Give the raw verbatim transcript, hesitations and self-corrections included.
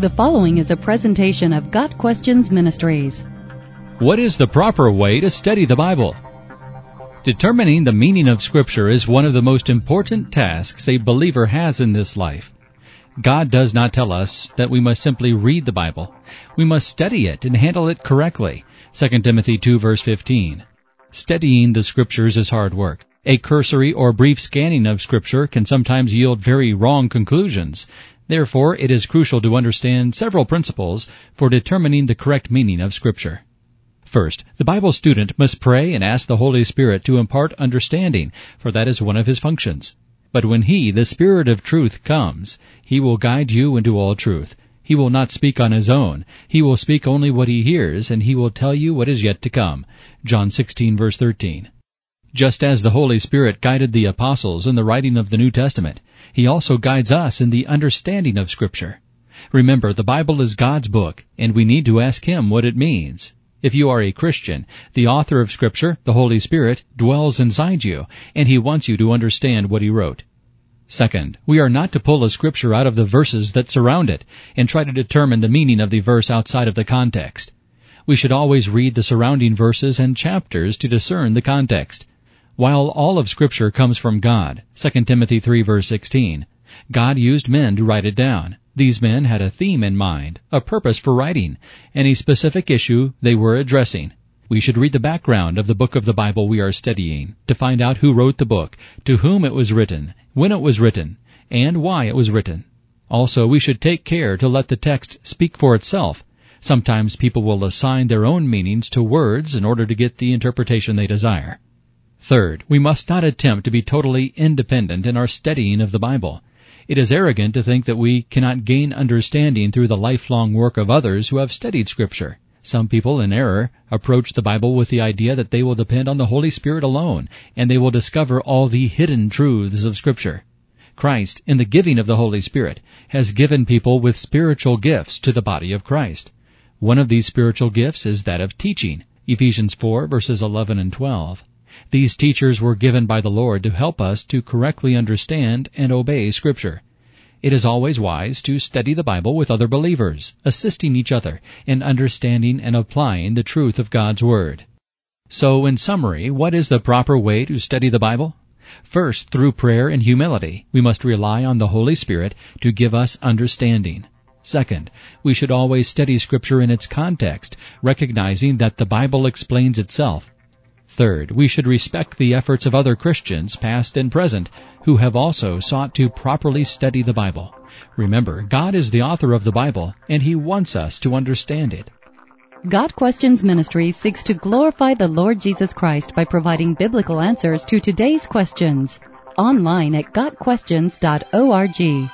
The following is a presentation of Got Questions Ministries. What is the proper way to study the Bible? Determining the meaning of Scripture is one of the most important tasks a believer has in this life. God does not tell us that we must simply read the Bible. We must study it and handle it correctly. Second Timothy two verse fifteen. Studying the Scriptures is hard work. A cursory or brief scanning of Scripture can sometimes yield very wrong conclusions. Therefore, it is crucial to understand several principles for determining the correct meaning of Scripture. First, the Bible student must pray and ask the Holy Spirit to impart understanding, for that is one of his functions. But when He, the Spirit of truth, comes, He will guide you into all truth. He will not speak on His own. He will speak only what He hears, and He will tell you what is yet to come. John sixteen verse thirteen. Just as the Holy Spirit guided the apostles in the writing of the New Testament, He also guides us in the understanding of Scripture. Remember, the Bible is God's book, and we need to ask Him what it means. If you are a Christian, the author of Scripture, the Holy Spirit, dwells inside you, and He wants you to understand what He wrote. Second, we are not to pull a Scripture out of the verses that surround it and try to determine the meaning of the verse outside of the context. We should always read the surrounding verses and chapters to discern the context. While all of Scripture comes from God, Second Timothy three verse sixteen, God used men to write it down. These men had a theme in mind, a purpose for writing, and a specific issue they were addressing. We should read the background of the book of the Bible we are studying to find out who wrote the book, to whom it was written, when it was written, and why it was written. Also, we should take care to let the text speak for itself. Sometimes people will assign their own meanings to words in order to get the interpretation they desire. Third, we must not attempt to be totally independent in our studying of the Bible. It is arrogant to think that we cannot gain understanding through the lifelong work of others who have studied Scripture. Some people, in error, approach the Bible with the idea that they will depend on the Holy Spirit alone, and they will discover all the hidden truths of Scripture. Christ, in the giving of the Holy Spirit, has given people with spiritual gifts to the body of Christ. One of these spiritual gifts is that of teaching, Ephesians four verses eleven and twelve. These teachers were given by the Lord to help us to correctly understand and obey Scripture. It is always wise to study the Bible with other believers, assisting each other in understanding and applying the truth of God's Word. So, in summary, what is the proper way to study the Bible? First, through prayer and humility, we must rely on the Holy Spirit to give us understanding. Second, we should always study Scripture in its context, recognizing that the Bible explains itself. Third, we should respect the efforts of other Christians, past and present, who have also sought to properly study the Bible. Remember, God is the author of the Bible, and He wants us to understand it. God Questions Ministry seeks to glorify the Lord Jesus Christ by providing biblical answers to today's questions. Online at got questions dot org.